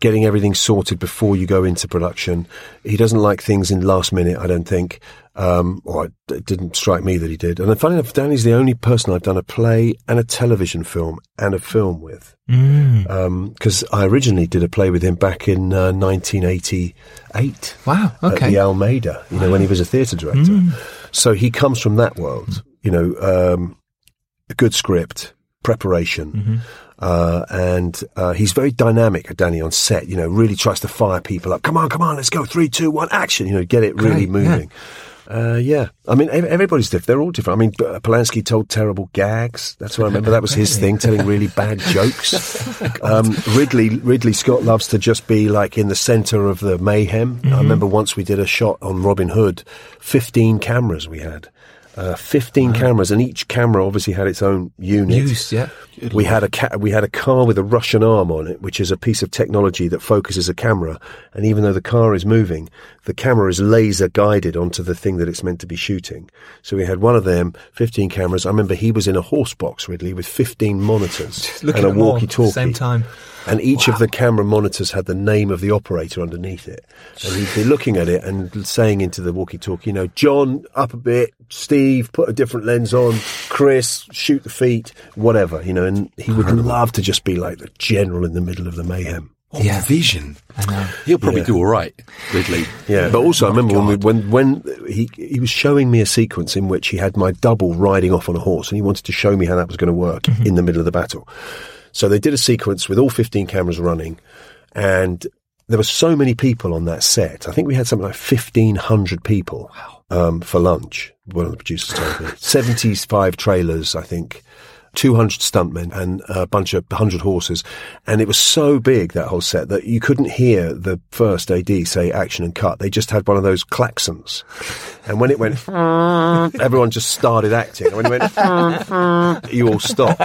getting everything sorted before you go into production. He doesn't like things in last minute, I don't think. Or it didn't strike me that he did. And funny enough, Danny's the only person I've done a play and a television film and a film with. Because I originally did a play with him back in 1988. Wow, okay. At the Almeida, you know, when he was a theatre director. So he comes from that world, you know, a good script, preparation, and he's very dynamic, Danny, on set, you know, really tries to fire people up. Come on, let's go, 3, 2, 1, action, you know, get it really moving. Yeah. I mean, everybody's different. They're all different. I mean, Polanski told terrible gags. That's what I remember. That was his thing, telling really bad jokes. Ridley Scott loves to just be like in the centre of the mayhem. I remember once we did a shot on Robin Hood, 15 cameras we had. 15 cameras, and each camera obviously had its own unit. We had a car with a Russian arm on it, which is a piece of technology that focuses a camera, and even though the car is moving, the camera is laser guided onto the thing that it's meant to be shooting. So we had one of them, 15 cameras. I remember he was in a horse box, Ridley, with 15 monitors and a walkie-talkie. Same time. And each of the camera monitors had the name of the operator underneath it. And he'd be looking at it and saying into the walkie-talkie, you know, John, up a bit, Steve, put a different lens on, Chris, shoot the feet, whatever, you know. And he would love to just be like the general in the middle of the mayhem. Oh, yeah. Vision. I know. He'll probably do all right, Ridley. Yeah, but also I remember when he was showing me a sequence in which he had my double riding off on a horse, and he wanted to show me how that was going to work in the middle of the battle. So they did a sequence with all 15 cameras running, and there were so many people on that set. I think we had something like 1,500 people for lunch, one of the producers told me. 75 trailers, I think, 200 stuntmen and a bunch of 100 horses. And it was so big, that whole set, that you couldn't hear the first AD say action and cut. They just had one of those klaxons. And when it went, everyone just started acting. And when it went, you all stopped.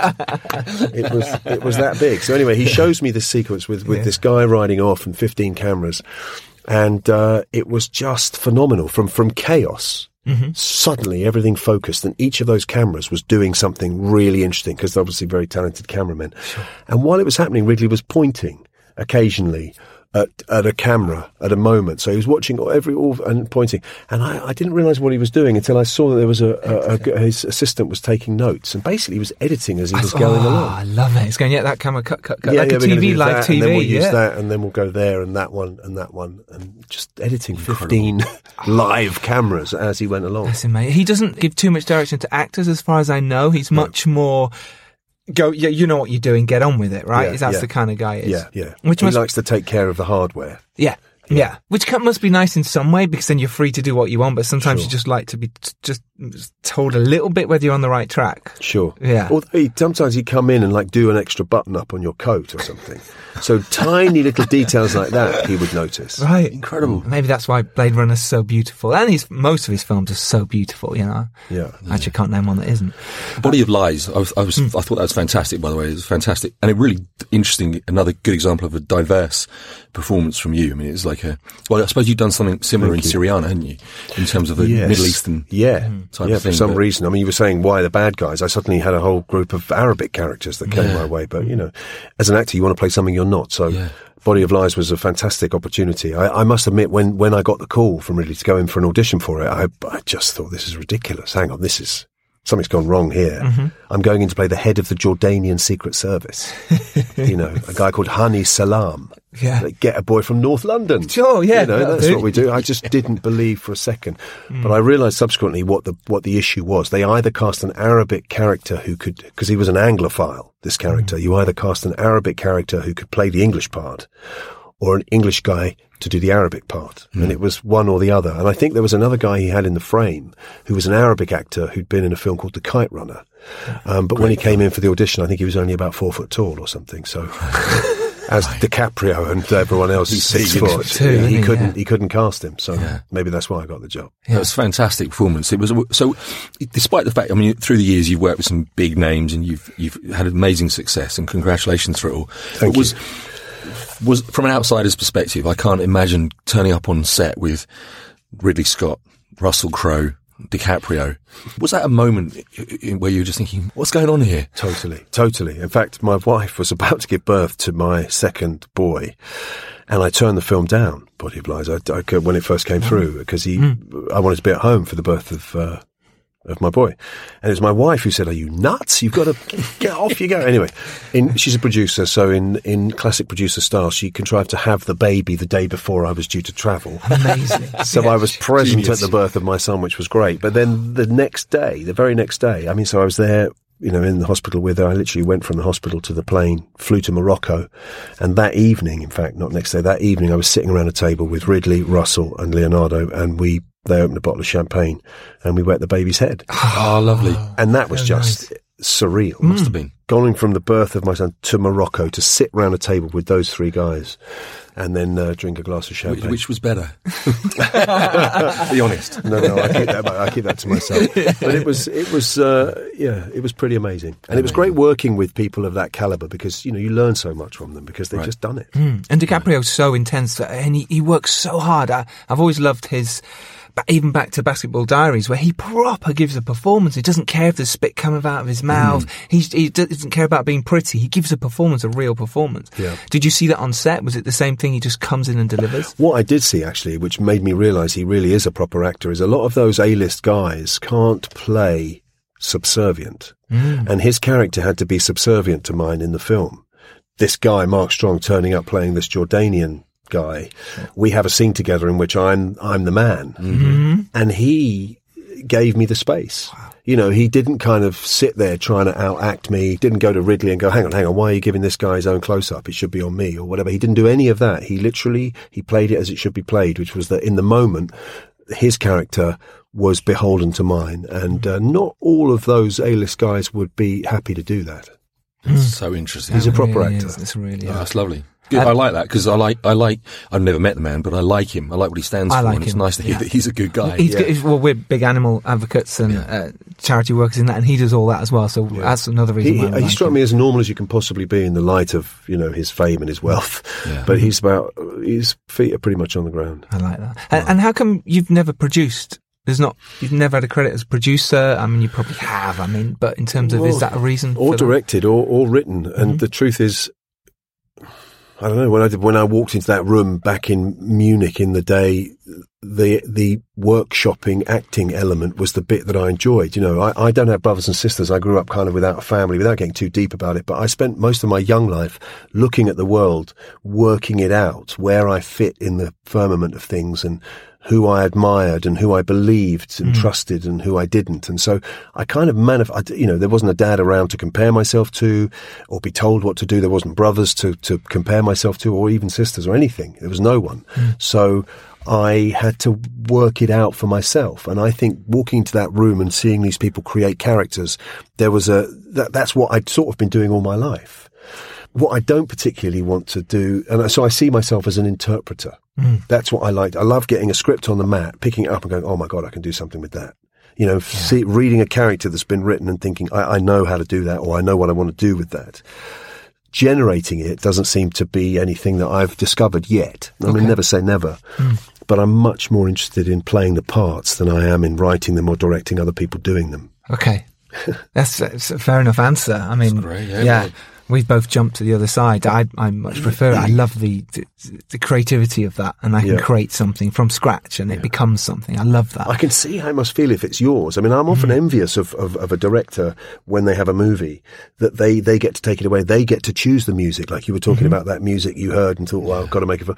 It was that big. So anyway, he shows me this sequence with this guy riding off and 15 cameras. And it was just phenomenal. From chaos... suddenly everything focused, and each of those cameras was doing something really interesting because they're obviously very talented cameramen. And while it was happening, Ridley was pointing occasionally at a camera at a moment. So he was watching all and pointing. And I didn't realise what he was doing until I saw that there was his assistant was taking notes, and basically he was editing as he was going along. I love it. It's going, yeah, that camera, cut, yeah, like a TV, live TV. And then we'll use that, and then we'll go there, and that one, and that one, and just editing 15 live cameras as he went along. That's amazing. He doesn't give too much direction to actors, as far as I know. He's much more... Go, yeah, you know what you're doing, get on with it, right? That's the kind of guy he is. Yeah. He likes to take care of the hardware. Yeah. Which must be nice in some way, because then you're free to do what you want, but sometimes you just like to be just told a little bit whether you're on the right track. Sure. Yeah. Although sometimes he'd come in and like do an extra button up on your coat or something. So tiny little details like that he would notice. Right. Incredible. Maybe that's why Blade Runner's so beautiful. And most of his films are so beautiful, you know. Yeah. Actually can't name one that isn't. Body of Lies. I thought that was fantastic, by the way. It was fantastic. And it really interesting, another good example of a diverse performance from you. I mean, it's like well, I suppose you've done something similar in Syriana, haven't you? In terms of the Middle Eastern type of thing. For some reason. I mean, you were saying, why the bad guys? I suddenly had a whole group of Arabic characters that came my way. But, you know, as an actor, you want to play something you're not. So Body of Lies was a fantastic opportunity. I must admit, when I got the call from Ridley to go in for an audition for it, I just thought, this is ridiculous. Hang on, something's gone wrong here. Mm-hmm. I'm going in to play the head of the Jordanian Secret Service. You know, a guy called Hani Salam. Yeah. Like, get a boy from North London. Sure, yeah. You know, that's what we do. I just didn't believe for a second. Mm. But I realised subsequently what the issue was. They either cast an Arabic character who could, because he was an Anglophile, this character. You either cast an Arabic character who could play the English part, or an English guy to do the Arabic part. Mm. And it was one or the other. And I think there was another guy he had in the frame who was an Arabic actor who'd been in a film called The Kite Runner. But when he came in for the audition, I think he was only about 4 foot tall or something. So as DiCaprio and everyone else is 6 foot, he couldn't cast him. So maybe that's why I got the job. Yeah. It was a fantastic performance. It was so, despite the fact, I mean, through the years you've worked with some big names and you've had amazing success, and congratulations for it all. Thank you. Was from an outsider's perspective, I can't imagine turning up on set with Ridley Scott, Russell Crowe, DiCaprio. Was that a moment where you were just thinking, what's going on here? Totally. In fact, my wife was about to give birth to my second boy, and I turned the film down, Body of Lies, when it first came through, because I wanted to be at home for the birth of my boy. And it was my wife who said, are you nuts? You've got to get off you go. Anyway, she's a producer, so in classic producer style, she contrived to have the baby the day before I was due to travel. Amazing. So I was present at the birth of my son, which was great. But then the very next day, I mean, so I was there, you know, in the hospital with her. I literally went from the hospital to the plane, flew to Morocco, and that evening, in fact, not next day, that evening I was sitting around a table with Ridley, Russell and Leonardo, and they opened a bottle of champagne and we wet the baby's head. Oh, lovely. And that was just surreal. Must have been. Going from the birth of my son to Morocco to sit round a table with those three guys and then drink a glass of champagne. Which was better? Be honest. No, I keep that to myself. But it was pretty amazing. And it was great working with people of that calibre, because, you know, you learn so much from them because they've just done it. Mm. And DiCaprio's so intense and he works so hard. I've always loved his... But even back to Basketball Diaries, where he proper gives a performance. He doesn't care if there's spit coming out of his mouth. He doesn't care about being pretty. He gives a real performance. Yeah. Did you see that on set? Was it the same thing? He just comes in and delivers? What I did see, actually, which made me realise he really is a proper actor, is a lot of those A-list guys can't play subservient. Mm. And his character had to be subservient to mine in the film. This guy, Mark Strong, turning up playing this Jordanian guy, we have a scene together in which I'm the man, and he gave me the space. Wow. You know, he didn't kind of sit there trying to out-act me. He didn't go to Ridley and go, hang on, why are you giving this guy his own close-up? It should be on me, or whatever. He didn't do any of that. He literally, he played it as it should be played, which was that in the moment, his character was beholden to mine, and not all of those A-list guys would be happy to do that. It's so interesting. He's a proper actor. It's really that's lovely. Good. I like that, because I've never met the man, but I like him. I like what he stands for, and it's nice to hear that he's a good guy. Well, we're big animal advocates and charity workers in that, and he does all that as well, so that's another reason why he struck me as normal as you can possibly be in the light of, you know, his fame and his wealth, but he's his feet are pretty much on the ground. I like that. And how come you've never produced? You've never had a credit as producer. I mean, you probably have, but in terms of, is that a reason? Or directed, or written, and the truth is... I don't know, when I walked into that room back in Munich in the day, the workshopping acting element was the bit that I enjoyed. You know, I don't have brothers and sisters. I grew up kind of without a family, without getting too deep about it. But I spent most of my young life looking at the world, working it out, where I fit in the firmament of things and who I admired and who I believed and trusted and who I didn't. And so I kind of you know, there wasn't a dad around to compare myself to or be told what to do. There wasn't brothers to compare myself to or even sisters or anything. There was no one. So I had to work it out for myself. And I think walking into that room and seeing these people create characters, that's what I'd sort of been doing all my life. What I don't particularly want to do, and so I see myself as an interpreter. That's what I liked. I love getting a script on the mat, picking it up and going, oh my God, I can do something with that. You know, reading a character that's been written and thinking, I know how to do that, or I know what I want to do with that. Generating it doesn't seem to be anything that I've discovered yet. I mean, never say never. But I'm much more interested in playing the parts than I am in writing them or directing other people doing them. Okay. That's a fair enough answer. I mean, great, yeah. We've both jumped to the other side. I much prefer it. I love the creativity of that, and I can create something from scratch and it becomes something. I love that. I can see how it must feel if it's yours. I mean, I'm often envious of a director when they have a movie that they get to take it away. They get to choose the music, like you were talking about that music you heard and thought, well, I've got to make it.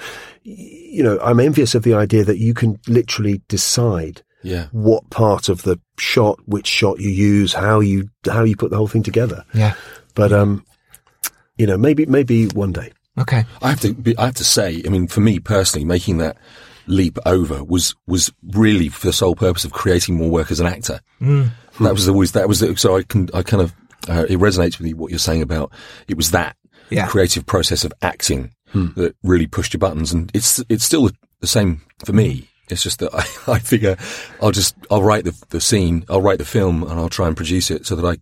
You know, I'm envious of the idea that you can literally decide what part of the shot, which shot you use, how you put the whole thing together. Yeah. But, you know, maybe one day. Okay. I have to say, I mean, for me personally, making that leap over was really for the sole purpose of creating more work as an actor. So it resonates with what you're saying about it was that creative process of acting that really pushed your buttons. And it's still the same for me. It's just that I figure I'll write the scene, I'll write the film and I'll try and produce it so that I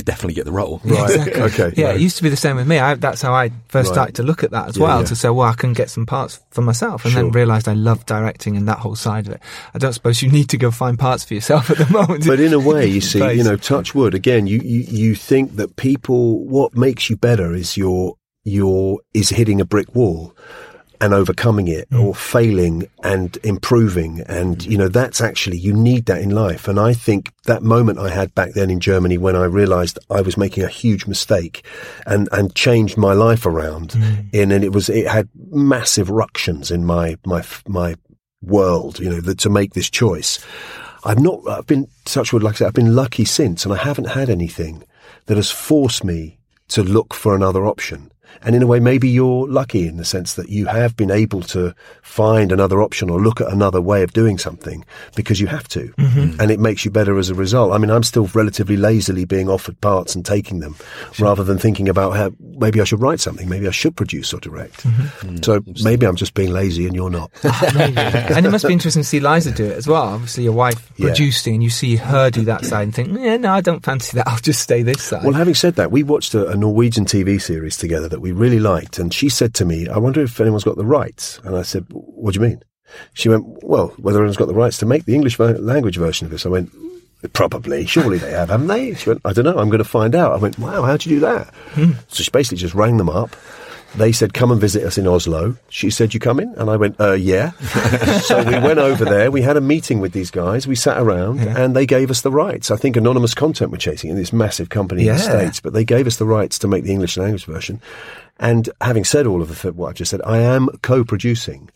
definitely get the role. Right. Exactly. Okay. Yeah, no. It used to be the same with me. That's how I first started to look at that as to say, well, I can get some parts for myself, and then realised I love directing and that whole side of it. I don't suppose you need to go find parts for yourself at the moment. But in a way, you see, you know, touch wood, again, you think that people, what makes you better is is hitting a brick wall and overcoming it or failing and improving. And, you know, that's actually, you need that in life. And I think that moment I had back then in Germany when I realized I was making a huge mistake and changed my life around. And it had massive ructions in my world, you know, to make this choice. I've been, touch wood, like I said, I've been lucky since, and I haven't had anything that has forced me to look for another option. And in a way, maybe you're lucky in the sense that you have been able to find another option or look at another way of doing something because you have to. And it makes you better as a result. I mean, I'm still relatively lazily being offered parts and taking them rather than thinking about how maybe I should write something, maybe I should produce or direct. So maybe I'm just being lazy and you're not. And it must be interesting to see Liza do it as well. Obviously, your wife producing, and you see her do that side and think, yeah, no, I don't fancy that. I'll just stay this side. Well, having said that, we watched a Norwegian TV series together that we really liked, and she said to me, I wonder if anyone's got the rights. And I said, what do you mean? She went, well, whether anyone's got the rights to make the English language version of this. I went, probably, surely they have, haven't they? She went, I don't know, I'm going to find out. I went, wow, how'd you do that? So she basically just rang them up. They said, come and visit us in Oslo. She said, you coming? And I went, yeah. So we went over there. We had a meeting with these guys. We sat around and they gave us the rights. I think Anonymous Content were chasing in this massive company in the States, but they gave us the rights to make the English language version. And having said all of what I've just said, I am co-producing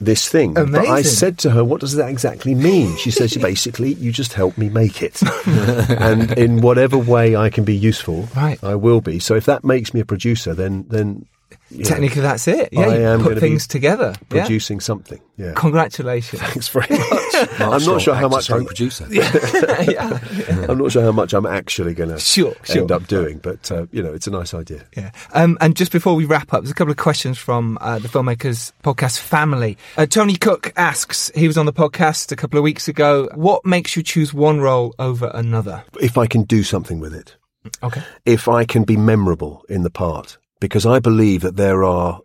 this thing. Amazing. But I said to her, what does that exactly mean? She says, basically, you just help me make it. And in whatever way I can be useful, I will be. So if that makes me a producer, then technically, that's it. Yeah, you put things together. Producing something. Yeah. Congratulations. Thanks very much. I'm not sure how much I'm producing. I'm not sure how much I'm actually going to end up doing, but you know, it's a nice idea. Yeah. And just before we wrap up, there's a couple of questions from the Filmmakers Podcast family. Tony Cook asks, he was on the podcast a couple of weeks ago, what makes you choose one role over another? If I can do something with it. Okay. If I can be memorable in the part. Because I believe that there are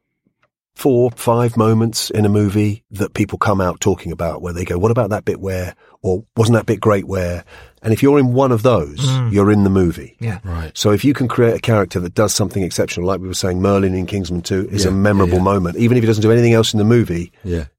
4-5 moments in a movie that people come out talking about, where they go, what about that bit where, or wasn't that bit great where? And if you're in one of those, you're in the movie. Yeah. Right. So if you can create a character that does something exceptional, like we were saying, Merlin in Kingsman 2 is a memorable moment. Even if he doesn't do anything else in the movie,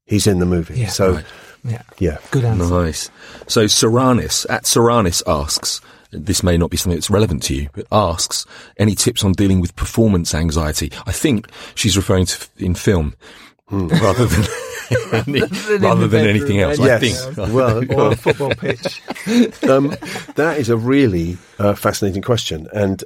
he's in the movie. Yeah. So, good answer. Nice. So Saranis, at Saranis asks, this may not be something that's relevant to you, but asks, any tips on dealing with performance anxiety? I think she's referring to in film rather than... rather than anything else, I think. Or a football pitch. That is a really fascinating question. And,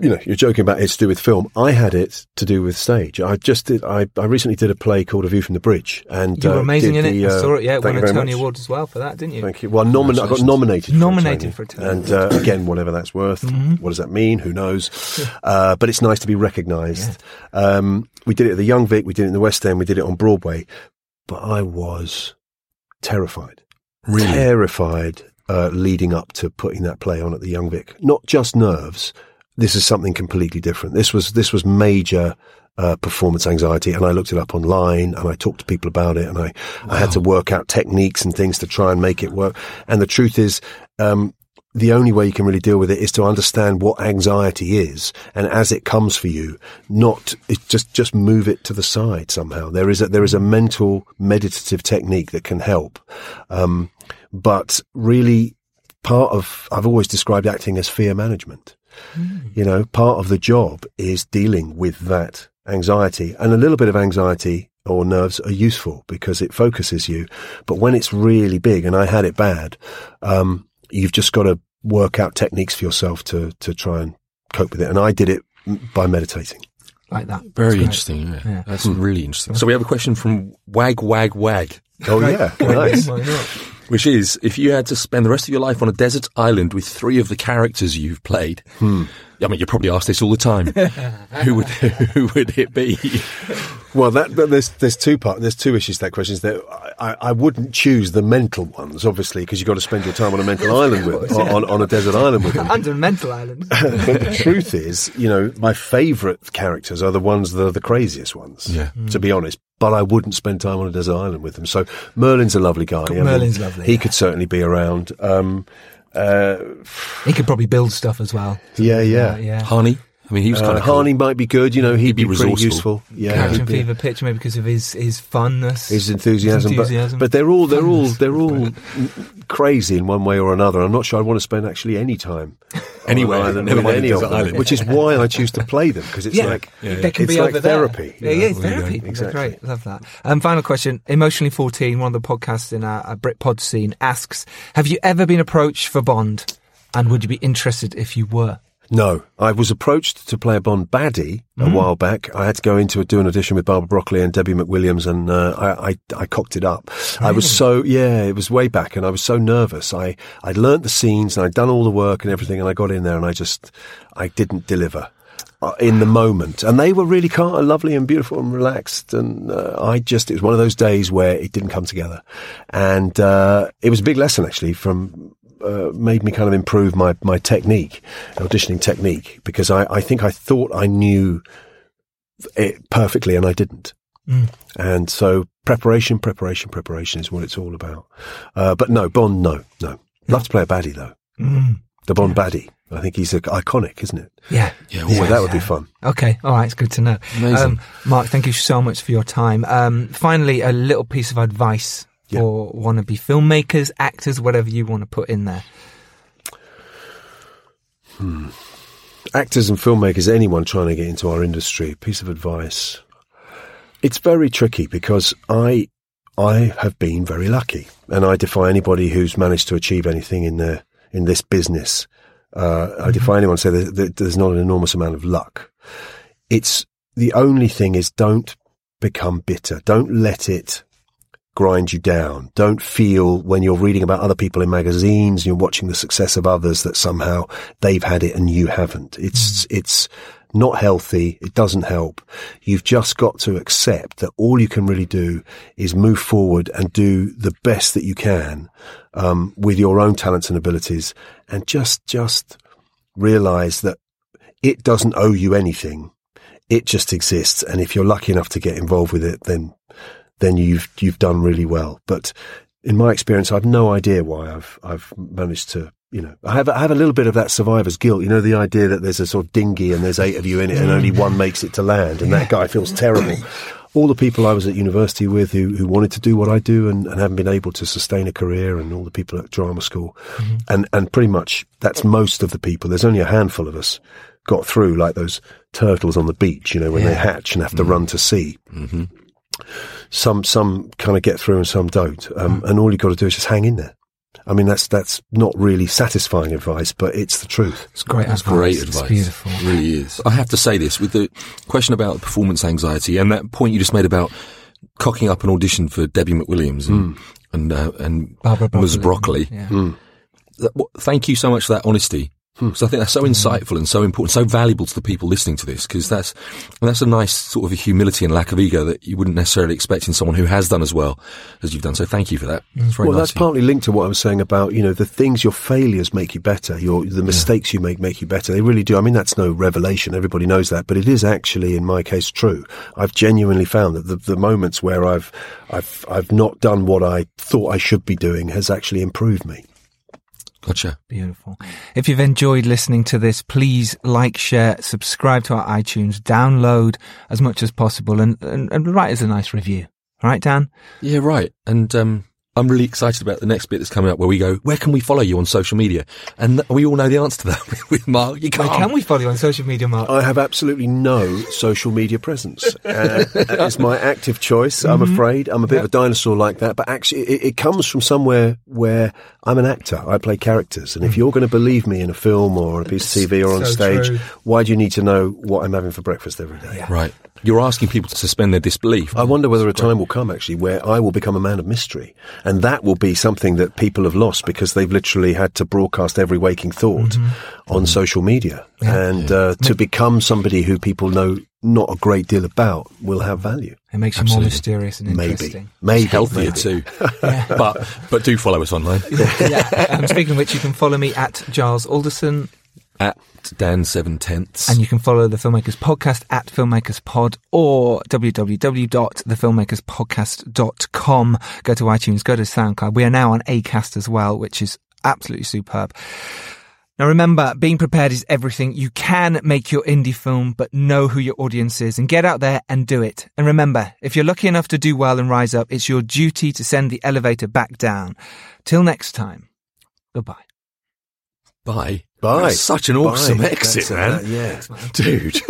you know, you're joking about it's to do with film. I had it to do with stage. I recently did a play called A View from the Bridge. And you were amazing in it. I saw it, won a Tony Award as well for that, didn't you? Thank you. Well, I got nominated. Nominated for a Tony. And again, whatever that's worth. Mm-hmm. What does that mean? Who knows? But it's nice to be recognised. Yeah. We did it at the Young Vic, we did it in the West End, we did it on Broadway. But I was terrified. Really? Terrified leading up to putting that play on at the Young Vic. Not just nerves. This is something completely different. This was major performance anxiety, and I looked it up online, and I talked to people about it, and I had to work out techniques and things to try and make it work. And the truth is, the only way you can really deal with it is to understand what anxiety is, and as it comes for you, just move it to the side somehow. There is a mental meditative technique that can help, but really I've always described acting as fear management. You know, part of the job is dealing with that anxiety, and a little bit of anxiety or nerves are useful because it focuses you. But when it's really big, and I had it bad, you've just got to work out techniques for yourself to try and cope with it. And I did it by meditating. Like that. Very interesting. Yeah. Yeah. That's really interesting. So we have a question from Wag Wag Wag. Oh yeah, nice. Which is, if you had to spend the rest of your life on a desert island with three of the characters you've played, I mean, you're probably asked this all the time. Who would it be? Well, there's two parts. There's two issues to that question. I wouldn't choose the mental ones, obviously, because you've got to spend your time on a mental island on a desert island with them. Under a mental island. But the truth is, you know, my favourite characters are the ones that are the craziest ones. Yeah. To be honest. But I wouldn't spend time on a desert island with them. So Merlin's a lovely guy. Merlin's lovely. He could certainly be around. He could probably build stuff as well. Harney. I mean, he was kind of cool. Harney might be good. You know, he'd be pretty useful. Captain Fever Pitch, maybe because of his funness, his enthusiasm. But they're all crazy in one way or another. I'm not sure I want to spend actually any time anywhere, never mind any of them, which is why I choose to play them, because it's like therapy. It's therapy. Exactly. Great, love that. Final question. Emotionally 14, one of the podcasts in our Britpod scene, asks: have you ever been approached for Bond, and would you be interested if you were? No, I was approached to play a Bond baddie a while back. I had to go in to do an audition with Barbara Broccoli and Debbie McWilliams, and I cocked it up. Really? I was it was way back, and I was so nervous. I'd learnt the scenes, and I'd done all the work and everything, and I got in there, and I didn't deliver in the moment. And they were really kind of lovely and beautiful and relaxed, and it was one of those days where it didn't come together. And it was a big lesson, actually, from... made me kind of improve my technique, auditioning technique, because I think I thought I knew it perfectly and I didn't. And so preparation is what it's all about. But no, Bond, no. Love to play a baddie though. The Bond baddie. I think he's iconic, isn't it? That would be fun. Okay, all right, it's good to know. Mark, thank you so much for your time. Finally, a little piece of advice or wannabe filmmakers, actors, whatever you want to put in there. Actors and filmmakers, anyone trying to get into our industry, piece of advice. It's very tricky because I have been very lucky, and I defy anybody who's managed to achieve anything in this business. I defy anyone to say that there's not an enormous amount of luck. It's the only thing is, don't become bitter. Don't let it grind you down. Don't feel when you're reading about other people in magazines and you're watching the success of others that somehow they've had it and you haven't. It's not healthy. It doesn't help. You've just got to accept that all you can really do is move forward and do the best that you can with your own talents and abilities, and just realize that it doesn't owe you anything. It just exists, and if you're lucky enough to get involved with it, then you've done really well. But in my experience, I've no idea why I've managed to. You know, I have a little bit of that survivor's guilt. You know, the idea that there's a sort of dinghy and there's 8 of you in it and only one makes it to land, and that guy feels terrible. All the people I was at university with who wanted to do what I do and haven't been able to sustain a career, and all the people at drama school, and pretty much that's most of the people. There's only a handful of us got through, like those turtles on the beach, you know, when they hatch and have to run to sea. Mm-hmm. Some kind of get through and some don't, and all you've got to do is just hang in there. I mean, that's not really satisfying advice, but it's the truth. It's great advice. Great advice. It's beautiful. It really is. I have to say this, with the question about performance anxiety and that point you just made about cocking up an audition for Debbie McWilliams and Ms. Broccoli. Yeah. Thank you so much for that honesty. So I think that's so insightful and so important, so valuable to the people listening to this, because that's a nice sort of a humility and lack of ego that you wouldn't necessarily expect in someone who has done as well as you've done. So thank you for that. That's partly linked to what I was saying about, you know, the things, your failures make you better, the mistakes you make you better. They really do. I mean, that's no revelation. Everybody knows that, but it is actually, in my case, true. I've genuinely found that the moments where I've not done what I thought I should be doing has actually improved me. Gotcha. Beautiful. If you've enjoyed listening to this, please like, share, subscribe to our iTunes, download as much as possible, and write us a nice review. All right, Dan? Yeah, right. And I'm really excited about the next bit that's coming up, where we go, where can we follow you on social media? And we all know the answer to that with Mark. You can't. Where can we follow you on social media, Mark? I have absolutely no social media presence. It's my active choice, I'm afraid. I'm a bit of a dinosaur like that. But actually, it comes from somewhere where I'm an actor. I play characters. And if you're going to believe me in a film or a piece of TV or on stage, true. Why do you need to know what I'm having for breakfast every day? Yeah. Right. You're asking people to suspend their disbelief. I wonder whether a time will come, actually, where I will become a man of mystery. And that will be something that people have lost, because they've literally had to broadcast every waking thought on social media. Yeah. And to become somebody who people know not a great deal about will have value. It makes you more mysterious and interesting. Maybe. Healthier too. Yeah. But do follow us online. Yeah. Speaking of which, you can follow me at Giles Alderson. At Dan7tenths. And you can follow the Filmmakers Podcast at Filmmakers Pod, or www.thefilmmakerspodcast.com. Go to iTunes, go to SoundCloud. We are now on Acast as well, which is absolutely superb. Now remember, being prepared is everything. You can make your indie film, but know who your audience is and get out there and do it. And remember, if you're lucky enough to do well and rise up, it's your duty to send the elevator back down. Till next time, goodbye. Bye. Bye. That's such an awesome exit, man. Yeah. Dude.